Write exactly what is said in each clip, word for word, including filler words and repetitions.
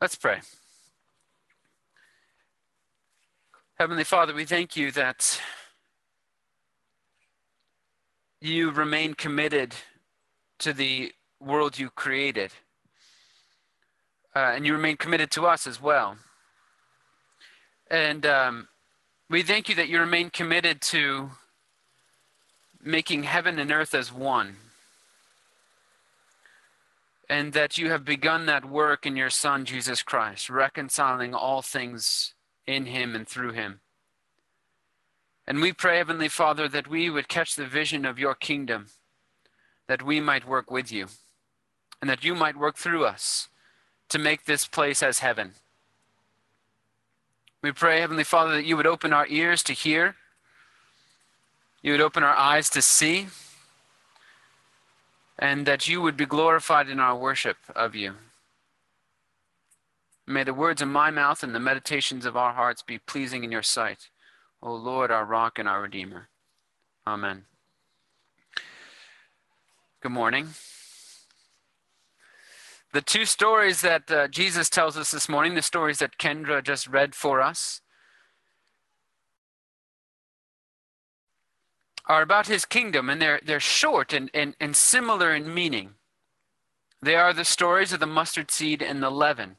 Let's pray. Heavenly Father, we thank you that you remain committed to the world you created. Uh, and you remain committed to us as well. And um, we thank you that you remain committed to making heaven and earth as one. And that you have begun that work in your Son, Jesus Christ, reconciling all things in him and through him. And we pray, Heavenly Father, that we would catch the vision of your kingdom, that we might work with you, and that you might work through us to make this place as heaven. We pray, Heavenly Father, that you would open our ears to hear, you would open our eyes to see, and that you would be glorified in our worship of you. May the words of my mouth and the meditations of our hearts be pleasing in your sight, O Lord, our rock and our redeemer. Amen. Good morning. The two stories that uh, Jesus tells us this morning, the stories that Kendra just read for us, are about his kingdom, and they're, they're short and, and, and similar in meaning. They are the stories of the mustard seed and the leaven.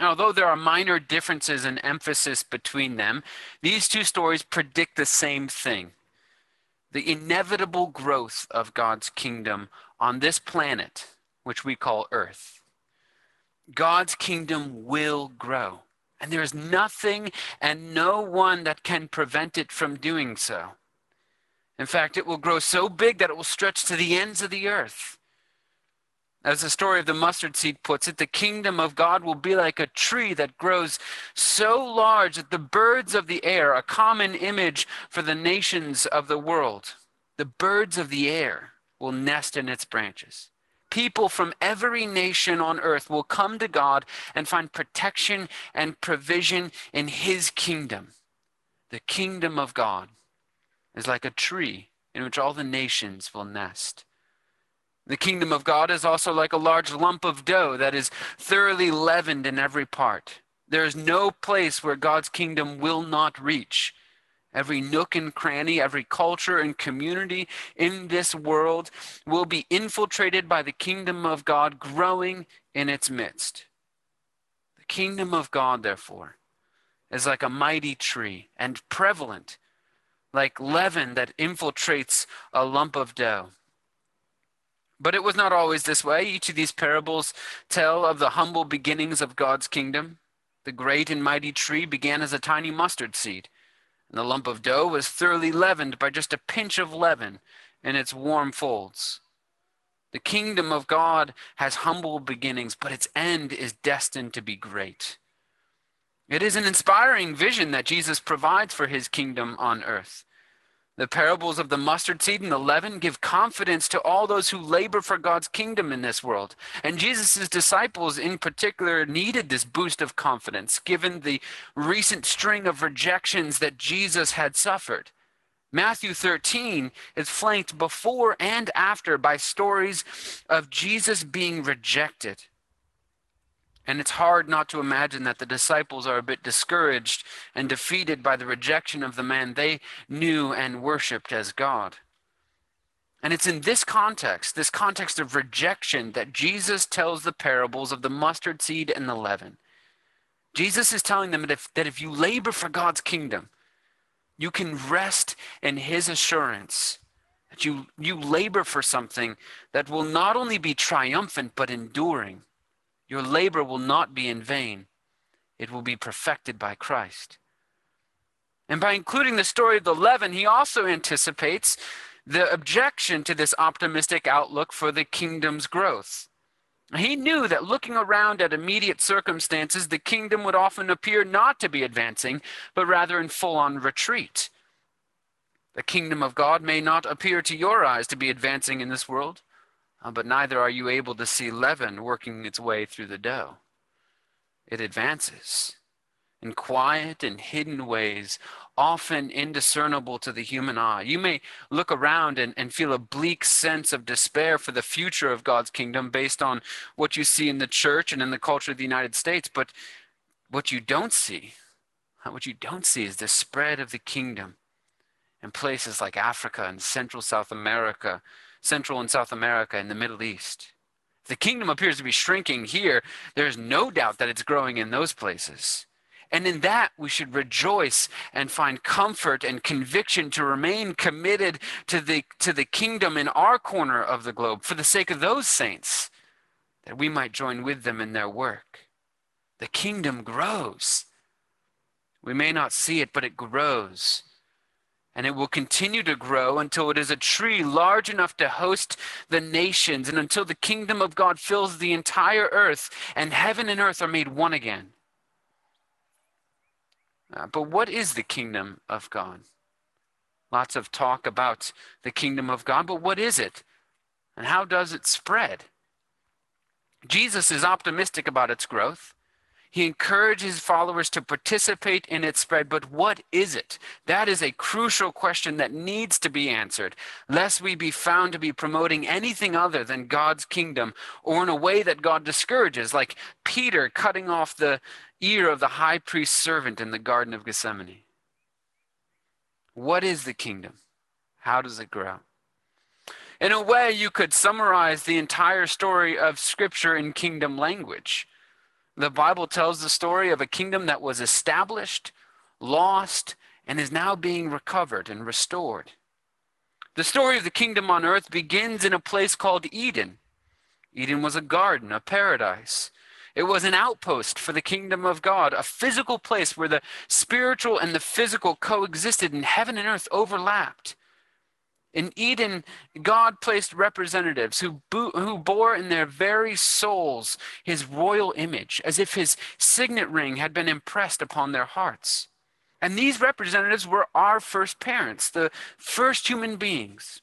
Now, although there are minor differences in emphasis between them, these two stories predict the same thing: the inevitable growth of God's kingdom on this planet, which we call Earth. God's kingdom will grow, and there is nothing and no one that can prevent it from doing so. In fact, it will grow so big that it will stretch to the ends of the earth. As the story of the mustard seed puts it, the kingdom of God will be like a tree that grows so large that the birds of the air, a common image for the nations of the world, the birds of the air will nest in its branches. People from every nation on earth will come to God and find protection and provision in his kingdom. The kingdom of God is like a tree in which all the nations will nest. The kingdom of God is also like a large lump of dough that is thoroughly leavened in every part. There is no place where God's kingdom will not reach. Every nook and cranny, every culture and community in this world will be infiltrated by the kingdom of God growing in its midst. The kingdom of God, therefore, is like a mighty tree and prevalent, like leaven that infiltrates a lump of dough. But it was not always this way. Each of these parables tell of the humble beginnings of God's kingdom. The great and mighty tree began as a tiny mustard seed, and the lump of dough was thoroughly leavened by just a pinch of leaven in its warm folds. The kingdom of God has humble beginnings, but its end is destined to be great. It is an inspiring vision that Jesus provides for his kingdom on earth. The parables of the mustard seed and the leaven give confidence to all those who labor for God's kingdom in this world. And Jesus' disciples in particular needed this boost of confidence, given the recent string of rejections that Jesus had suffered. Matthew thirteen is flanked before and after by stories of Jesus being rejected. And it's hard not to imagine that the disciples are a bit discouraged and defeated by the rejection of the man they knew and worshiped as God. And it's in this context, this context of rejection, that Jesus tells the parables of the mustard seed and the leaven. Jesus is telling them that if, that if you labor for God's kingdom, you can rest in his assurance that you, you labor for something that will not only be triumphant but enduring. Your labor will not be in vain. It will be perfected by Christ. And by including the story of the leaven, he also anticipates the objection to this optimistic outlook for the kingdom's growth. He knew that looking around at immediate circumstances, the kingdom would often appear not to be advancing, but rather in full-on retreat. The kingdom of God may not appear to your eyes to be advancing in this world, Uh, but neither are you able to see leaven working its way through the dough. It advances. in quiet and hidden ways, often indiscernible to the human eye. You may look around and, and feel a bleak sense of despair for the future of God's kingdom based on what you see in the church and in the culture of the United States, but what you don't see, what you don't see is the spread of the kingdom in places like Africa and Central South America, Central and South America and the Middle East. If the kingdom appears to be shrinking here, there's no doubt that it's growing in those places. And in that, we should rejoice and find comfort and conviction to remain committed to the, to the kingdom in our corner of the globe for the sake of those saints, that we might join with them in their work. The kingdom grows. We may not see it, but it grows. And it will continue to grow until it is a tree large enough to host the nations, and until the kingdom of God fills the entire earth and heaven and earth are made one again. Uh, but what is the kingdom of God? Lots of talk about the kingdom of God, but what is it? And how does it spread? Jesus is optimistic about its growth. He encourages followers to participate in its spread, but what is it? That is a crucial question that needs to be answered, lest we be found to be promoting anything other than God's kingdom, or in a way that God discourages, like Peter cutting off the ear of the high priest's servant in the Garden of Gethsemane. What is the kingdom? How does it grow? In a way, you could summarize the entire story of Scripture in kingdom language. The Bible tells the story of a kingdom that was established, lost, and is now being recovered and restored. The story of the kingdom on earth begins in a place called Eden. Eden was a garden, a paradise. It was an outpost for the kingdom of God, a physical place where the spiritual and the physical coexisted and heaven and earth overlapped. In Eden, God placed representatives who, bo- who bore in their very souls his royal image, as if his signet ring had been impressed upon their hearts. And these representatives were our first parents, the first human beings.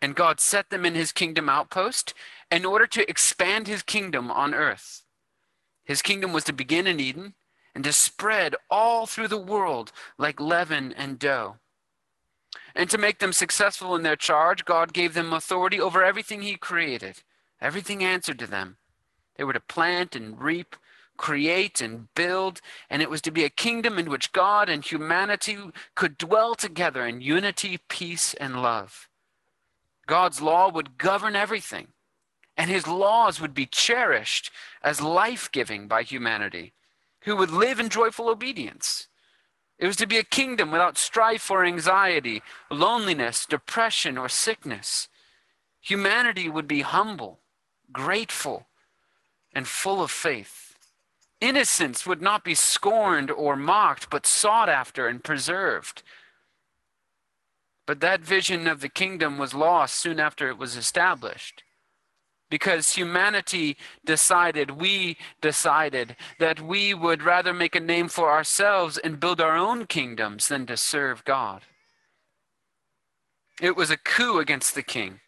And God set them in his kingdom outpost in order to expand his kingdom on earth. His kingdom was to begin in Eden and to spread all through the world like leaven and dough. And to make them successful in their charge, God gave them authority over everything he created. Everything answered to them. They were to plant and reap, create and build, and it was to be a kingdom in which God and humanity could dwell together in unity, peace, and love. God's law would govern everything, and his laws would be cherished as life-giving by humanity, who would live in joyful obedience. It was to be a kingdom without strife or anxiety, loneliness, depression, or sickness. Humanity would be humble, grateful, and full of faith. Innocence would not be scorned or mocked, but sought after and preserved. But that vision of the kingdom was lost soon after it was established, because humanity decided, we decided, that we would rather make a name for ourselves and build our own kingdoms than to serve God. It was a coup against the king.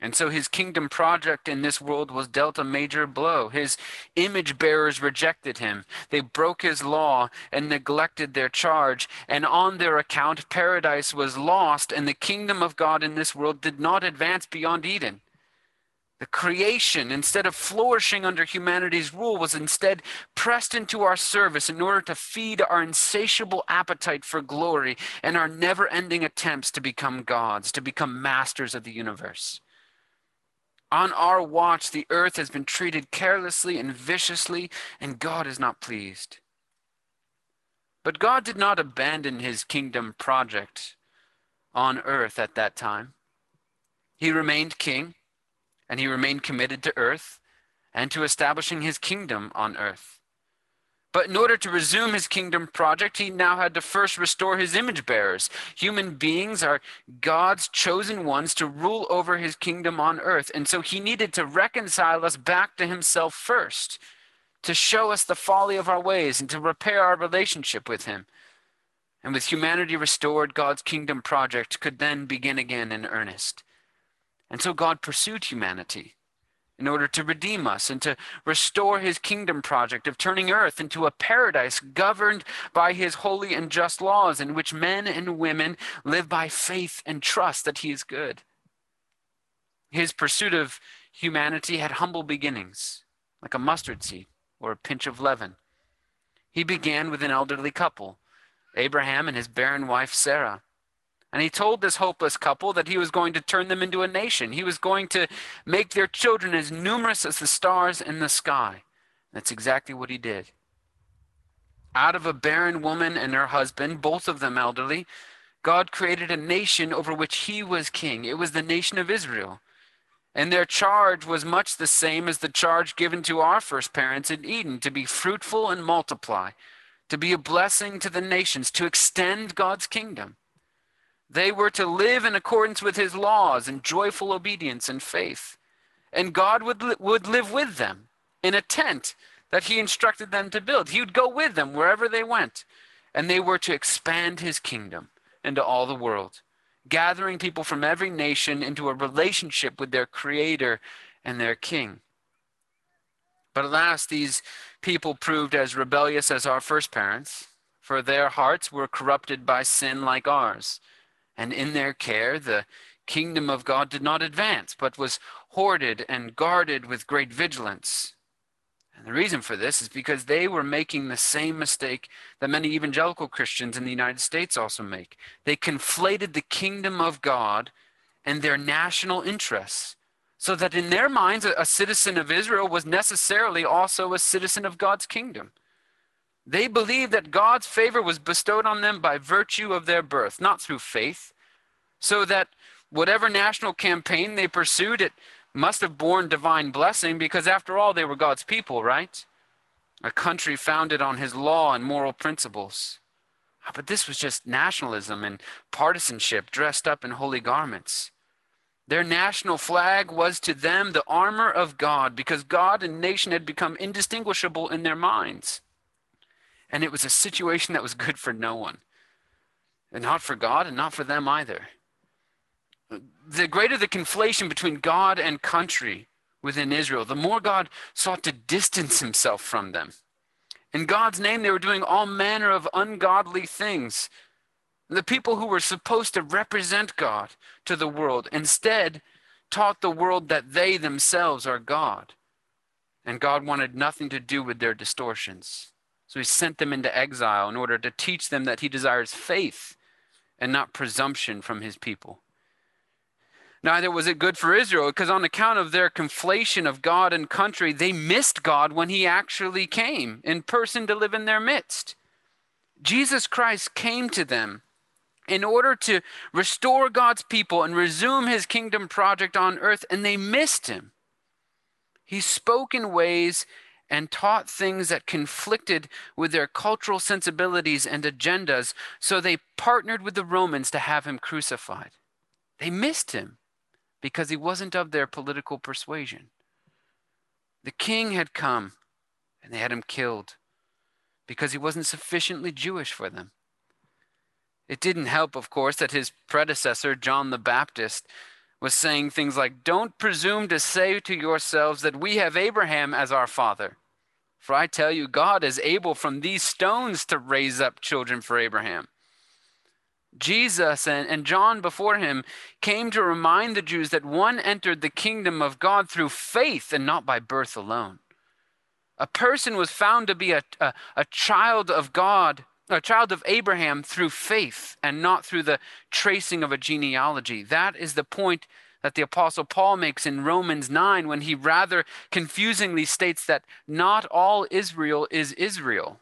And so his kingdom project in this world was dealt a major blow. His image bearers rejected him. They broke his law and neglected their charge. And on their account, paradise was lost, and the kingdom of God in this world did not advance beyond Eden. The creation, instead of flourishing under humanity's rule, was instead pressed into our service in order to feed our insatiable appetite for glory and our never-ending attempts to become gods, to become masters of the universe. On our watch, the earth has been treated carelessly and viciously, and God is not pleased. But God did not abandon his kingdom project on earth at that time. He remained king. And he remained committed to earth and to establishing his kingdom on earth. But in order to resume his kingdom project, he now had to first restore his image bearers. Human beings are God's chosen ones to rule over his kingdom on earth. And so he needed to reconcile us back to himself first, to show us the folly of our ways and to repair our relationship with him. And with humanity restored, God's kingdom project could then begin again in earnest. And so God pursued humanity in order to redeem us and to restore his kingdom project of turning earth into a paradise governed by his holy and just laws, in which men and women live by faith and trust that he is good. His pursuit of humanity had humble beginnings, like a mustard seed or a pinch of leaven. He began with an elderly couple, Abraham and his barren wife Sarah. And he told this hopeless couple that he was going to turn them into a nation. He was going to make their children as numerous as the stars in the sky. That's exactly what he did. Out of a barren woman and her husband, both of them elderly, God created a nation over which he was king. It was the nation of Israel. And their charge was much the same as the charge given to our first parents in Eden, to be fruitful and multiply, to be a blessing to the nations, to extend God's kingdom. They were to live in accordance with his laws in joyful obedience and faith. And God would, li- would live with them in a tent that he instructed them to build. He would go with them wherever they went. And they were to expand his kingdom into all the world, gathering people from every nation into a relationship with their creator and their king. But alas, these people proved as rebellious as our first parents, for their hearts were corrupted by sin like ours. And in their care, the kingdom of God did not advance, but was hoarded and guarded with great vigilance. And the reason for this is because they were making the same mistake that many evangelical Christians in the United States also make. They conflated the kingdom of God and their national interests, so that in their minds, a citizen of Israel was necessarily also a citizen of God's kingdom. They believed that God's favor was bestowed on them by virtue of their birth, not through faith, so that whatever national campaign they pursued, it must have borne divine blessing, because after all, they were God's people, right? A country founded on his law and moral principles. But this was just nationalism and partisanship dressed up in holy garments. Their national flag was to them the armor of God, because God and nation had become indistinguishable in their minds. And it was a situation that was good for no one, and not for God and not for them either. The greater the conflation between God and country within Israel, the more God sought to distance himself from them. In God's name, they were doing all manner of ungodly things. The people who were supposed to represent God to the world instead taught the world that they themselves are God. And God wanted nothing to do with their distortions. So he sent them into exile in order to teach them that he desires faith and not presumption from his people. Neither was it good for Israel, because on account of their conflation of God and country, they missed God when he actually came in person to live in their midst. Jesus Christ came to them in order to restore God's people and resume his kingdom project on earth, and they missed him. He spoke in ways and taught things that conflicted with their cultural sensibilities and agendas, so they partnered with the Romans to have him crucified. They missed him because he wasn't of their political persuasion. The king had come, and they had him killed because he wasn't sufficiently Jewish for them. It didn't help, of course, that his predecessor, John the Baptist, was saying things like, "Don't presume to say to yourselves that we have Abraham as our father. For I tell you, God is able from these stones to raise up children for Abraham." Jesus and, and John before him came to remind the Jews that one entered the kingdom of God through faith and not by birth alone. A person was found to be a, a, a child of God, a child of Abraham through faith and not through the tracing of a genealogy. That is the point that the Apostle Paul makes in Romans nine, when he rather confusingly states that not all Israel is Israel.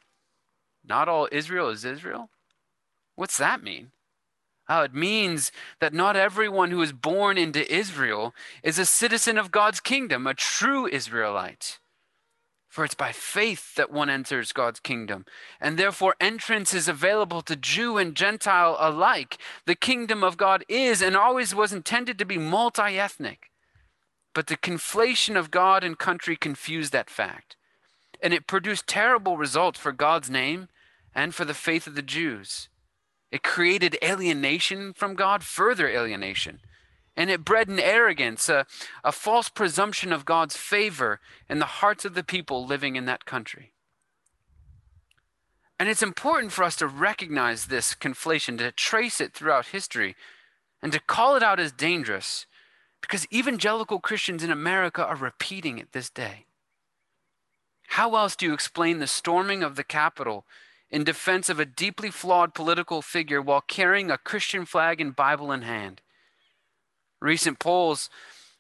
Not all Israel is Israel? What's that mean? Oh, it means that not everyone who is born into Israel is a citizen of God's kingdom, a true Israelite. For it's by faith that one enters God's kingdom, and therefore entrance is available to Jew and Gentile alike. The kingdom of God is and always was intended to be multi-ethnic, but the conflation of God and country confused that fact, and it produced terrible results for God's name and for the faith of the Jews. It created alienation from God, further alienation, And it bred an arrogance, a, a false presumption of God's favor in the hearts of the people living in that country. And it's important for us to recognize this conflation, to trace it throughout history, and to call it out as dangerous, because evangelical Christians in America are repeating it this day. How else do you explain the storming of the Capitol in defense of a deeply flawed political figure while carrying a Christian flag and Bible in hand? Recent polls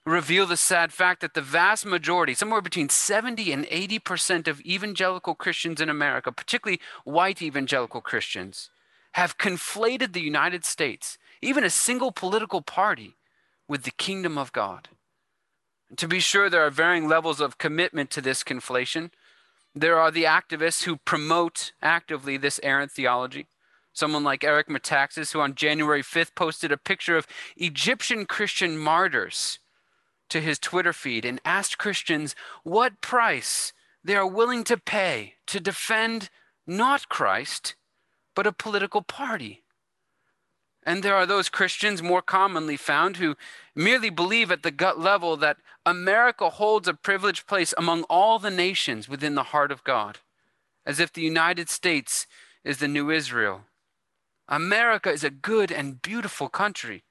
reveal the sad fact that the vast majority, somewhere between seventy and eighty percent of evangelical Christians in America, particularly white evangelical Christians, have conflated the United States, even a single political party, with the kingdom of God. To be sure, there are varying levels of commitment to this conflation. There are the activists who promote actively this errant theology. Someone like Eric Metaxas, who on January fifth posted a picture of Egyptian Christian martyrs to his Twitter feed and asked Christians what price they are willing to pay to defend not Christ, but a political party. And there are those Christians more commonly found who merely believe at the gut level that America holds a privileged place among all the nations within the heart of God, as if the United States is the new Israel. America is a good and beautiful country,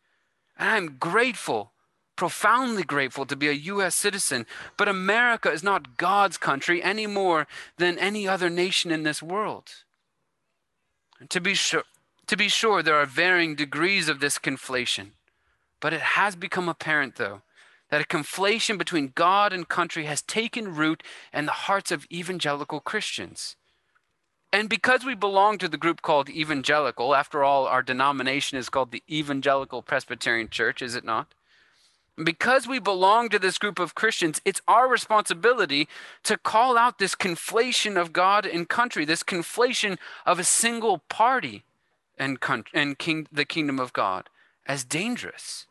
and I'm grateful, profoundly grateful, to be a U S citizen, but America is not God's country any more than any other nation in this world. And to be sure, to be sure, there are varying degrees of this conflation, but it has become apparent, though, that a conflation between God and country has taken root in the hearts of evangelical Christians. And because we belong to the group called evangelical, after all, our denomination is called the Evangelical Presbyterian Church, is it not? Because we belong to this group of Christians, it's our responsibility to call out this conflation of God and country, this conflation of a single party and, country, and king, the kingdom of God as dangerous.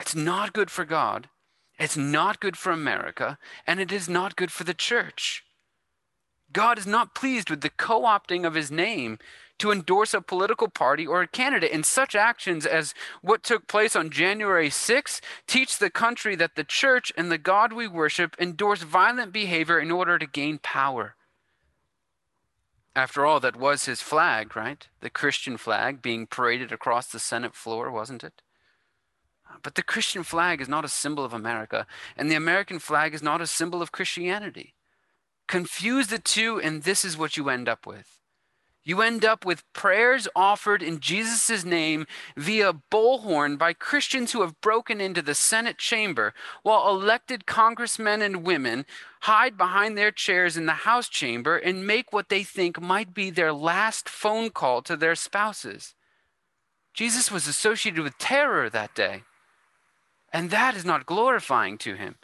It's not good for God, it's not good for America, and it is not good for the church. God is not pleased with the co-opting of his name to endorse a political party or a candidate. And such actions as what took place on January sixth teach the country that the church and the God we worship endorse violent behavior in order to gain power. After all, that was his flag, right? The Christian flag being paraded across the Senate floor, wasn't it? But the Christian flag is not a symbol of America, and the American flag is not a symbol of Christianity. Confuse the two, and this is what you end up with. You end up with prayers offered in Jesus' name via bullhorn by Christians who have broken into the Senate chamber, while elected congressmen and women hide behind their chairs in the House chamber and make what they think might be their last phone call to their spouses. Jesus was associated with terror that day, and that is not glorifying to him.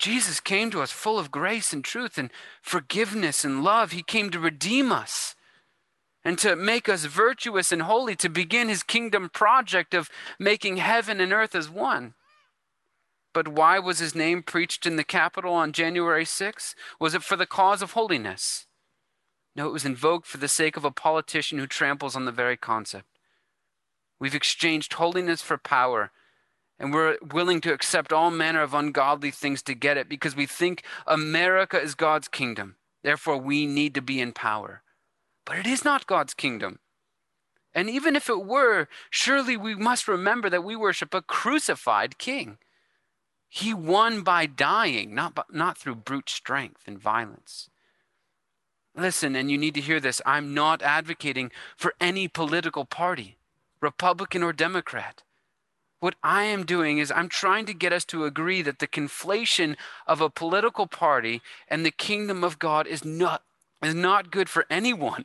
Jesus came to us full of grace and truth and forgiveness and love. He came to redeem us and to make us virtuous and holy, to begin his kingdom project of making heaven and earth as one. But why was his name preached in the Capitol on January sixth? Was it for the cause of holiness? No, it was invoked for the sake of a politician who tramples on the very concept. We've exchanged holiness for power, and we're willing to accept all manner of ungodly things to get it because we think America is God's kingdom. Therefore, we need to be in power. But it is not God's kingdom. And even if it were, surely we must remember that we worship a crucified king. He won by dying, not, by, not through brute strength and violence. Listen, and you need to hear this. I'm not advocating for any political party, Republican or Democrat. What I am doing is I'm trying to get us to agree that the conflation of a political party and the kingdom of God is not, is not good for anyone.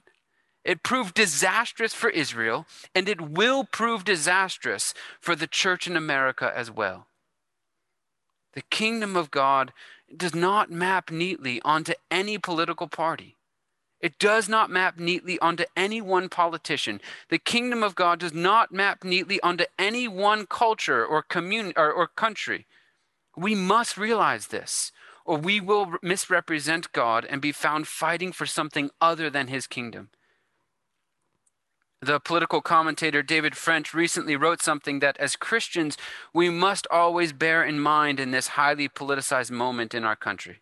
It proved disastrous for Israel, and it will prove disastrous for the church in America as well. The kingdom of God does not map neatly onto any political party. It does not map neatly onto any one politician. The kingdom of God does not map neatly onto any one culture or community or, or country. We must realize this, or we will misrepresent God and be found fighting for something other than his kingdom. The political commentator David French recently wrote something that as Christians, we must always bear in mind in this highly politicized moment in our country.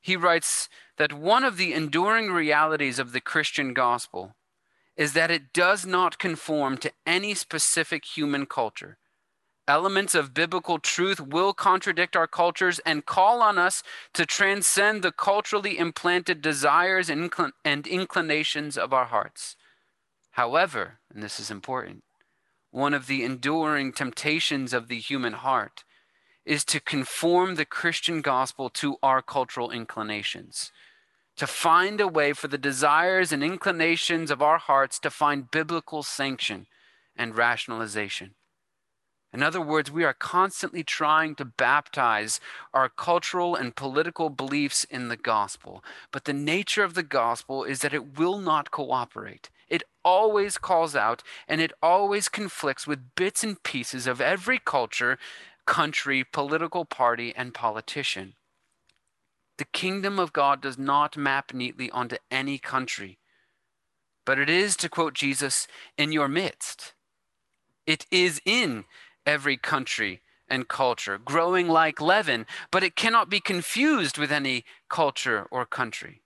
He writes that one of the enduring realities of the Christian gospel is that it does not conform to any specific human culture. Elements of biblical truth will contradict our cultures and call on us to transcend the culturally implanted desires and, inclin- and inclinations of our hearts. However, and this is important, one of the enduring temptations of the human heart is to conform the Christian gospel to our cultural inclinations, to find a way for the desires and inclinations of our hearts to find biblical sanction and rationalization. In other words, we are constantly trying to baptize our cultural and political beliefs in the gospel. But the nature of the gospel is that it will not cooperate. It always calls out, and it always conflicts with bits and pieces of every culture, country, political party, and politician. The kingdom of God does not map neatly onto any country, but it is, to quote Jesus, in your midst. It is in every country and culture, growing like leaven, but it cannot be confused with any culture or country.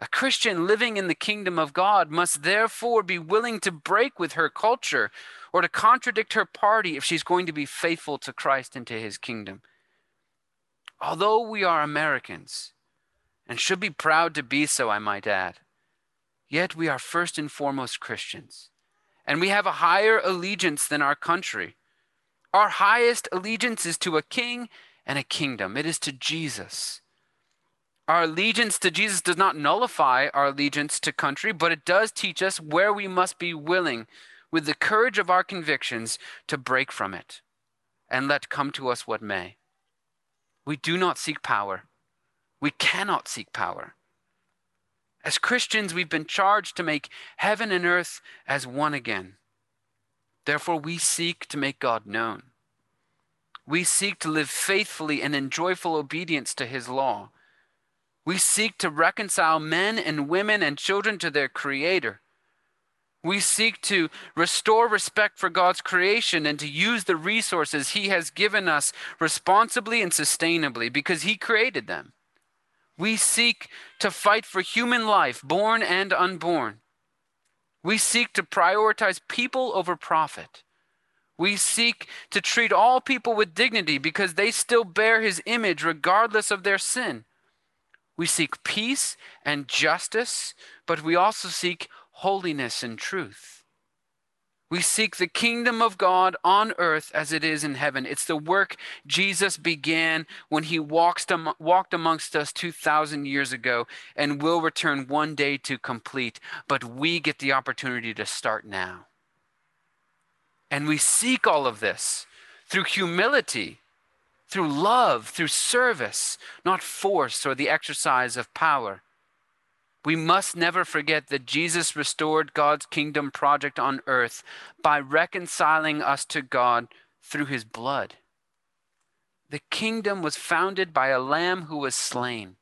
A Christian living in the kingdom of God must therefore be willing to break with her culture or to contradict her party if she's going to be faithful to Christ and to his kingdom. Although we are Americans, and should be proud to be so, I might add, yet we are first and foremost Christians, and we have a higher allegiance than our country. Our highest allegiance is to a king and a kingdom. It is to Jesus. Our allegiance to Jesus does not nullify our allegiance to country, but it does teach us where we must be willing, with the courage of our convictions, to break from it and let come to us what may. We do not seek power. We cannot seek power. As Christians, we've been charged to make heaven and earth as one again. Therefore, we seek to make God known. We seek to live faithfully and in joyful obedience to his law. We seek to reconcile men and women and children to their Creator. We seek to restore respect for God's creation and to use the resources he has given us responsibly and sustainably because he created them. We seek to fight for human life, born and unborn. We seek to prioritize people over profit. We seek to treat all people with dignity because they still bear his image regardless of their sin. We seek peace and justice, but we also seek holiness and truth. We seek the kingdom of God on earth as it is in heaven. It's the work Jesus began when he walked amongst us two thousand years ago and will return one day to complete. But we get the opportunity to start now. And we seek all of this through humility, through love, through service, not force or the exercise of power. We must never forget that Jesus restored God's kingdom project on earth by reconciling us to God through his blood. The kingdom was founded by a lamb who was slain,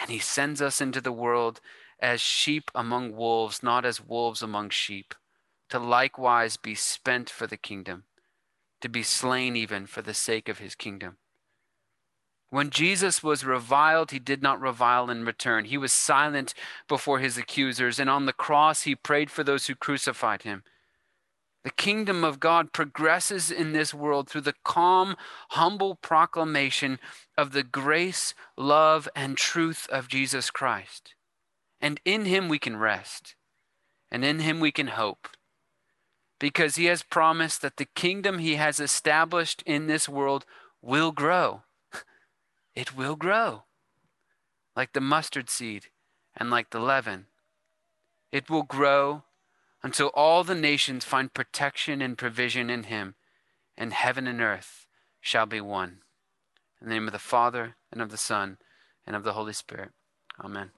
and he sends us into the world as sheep among wolves, not as wolves among sheep, to likewise be spent for the kingdom, to be slain even for the sake of his kingdom. When Jesus was reviled, he did not revile in return. He was silent before his accusers, and on the cross he prayed for those who crucified him. The kingdom of God progresses in this world through the calm, humble proclamation of the grace, love, and truth of Jesus Christ. And in him we can rest, and in him we can hope, because he has promised that the kingdom he has established in this world will grow. It will grow like the mustard seed and like the leaven. It will grow until all the nations find protection and provision in him, and heaven and earth shall be one. In the name of the Father, and of the Son, and of the Holy Spirit. Amen.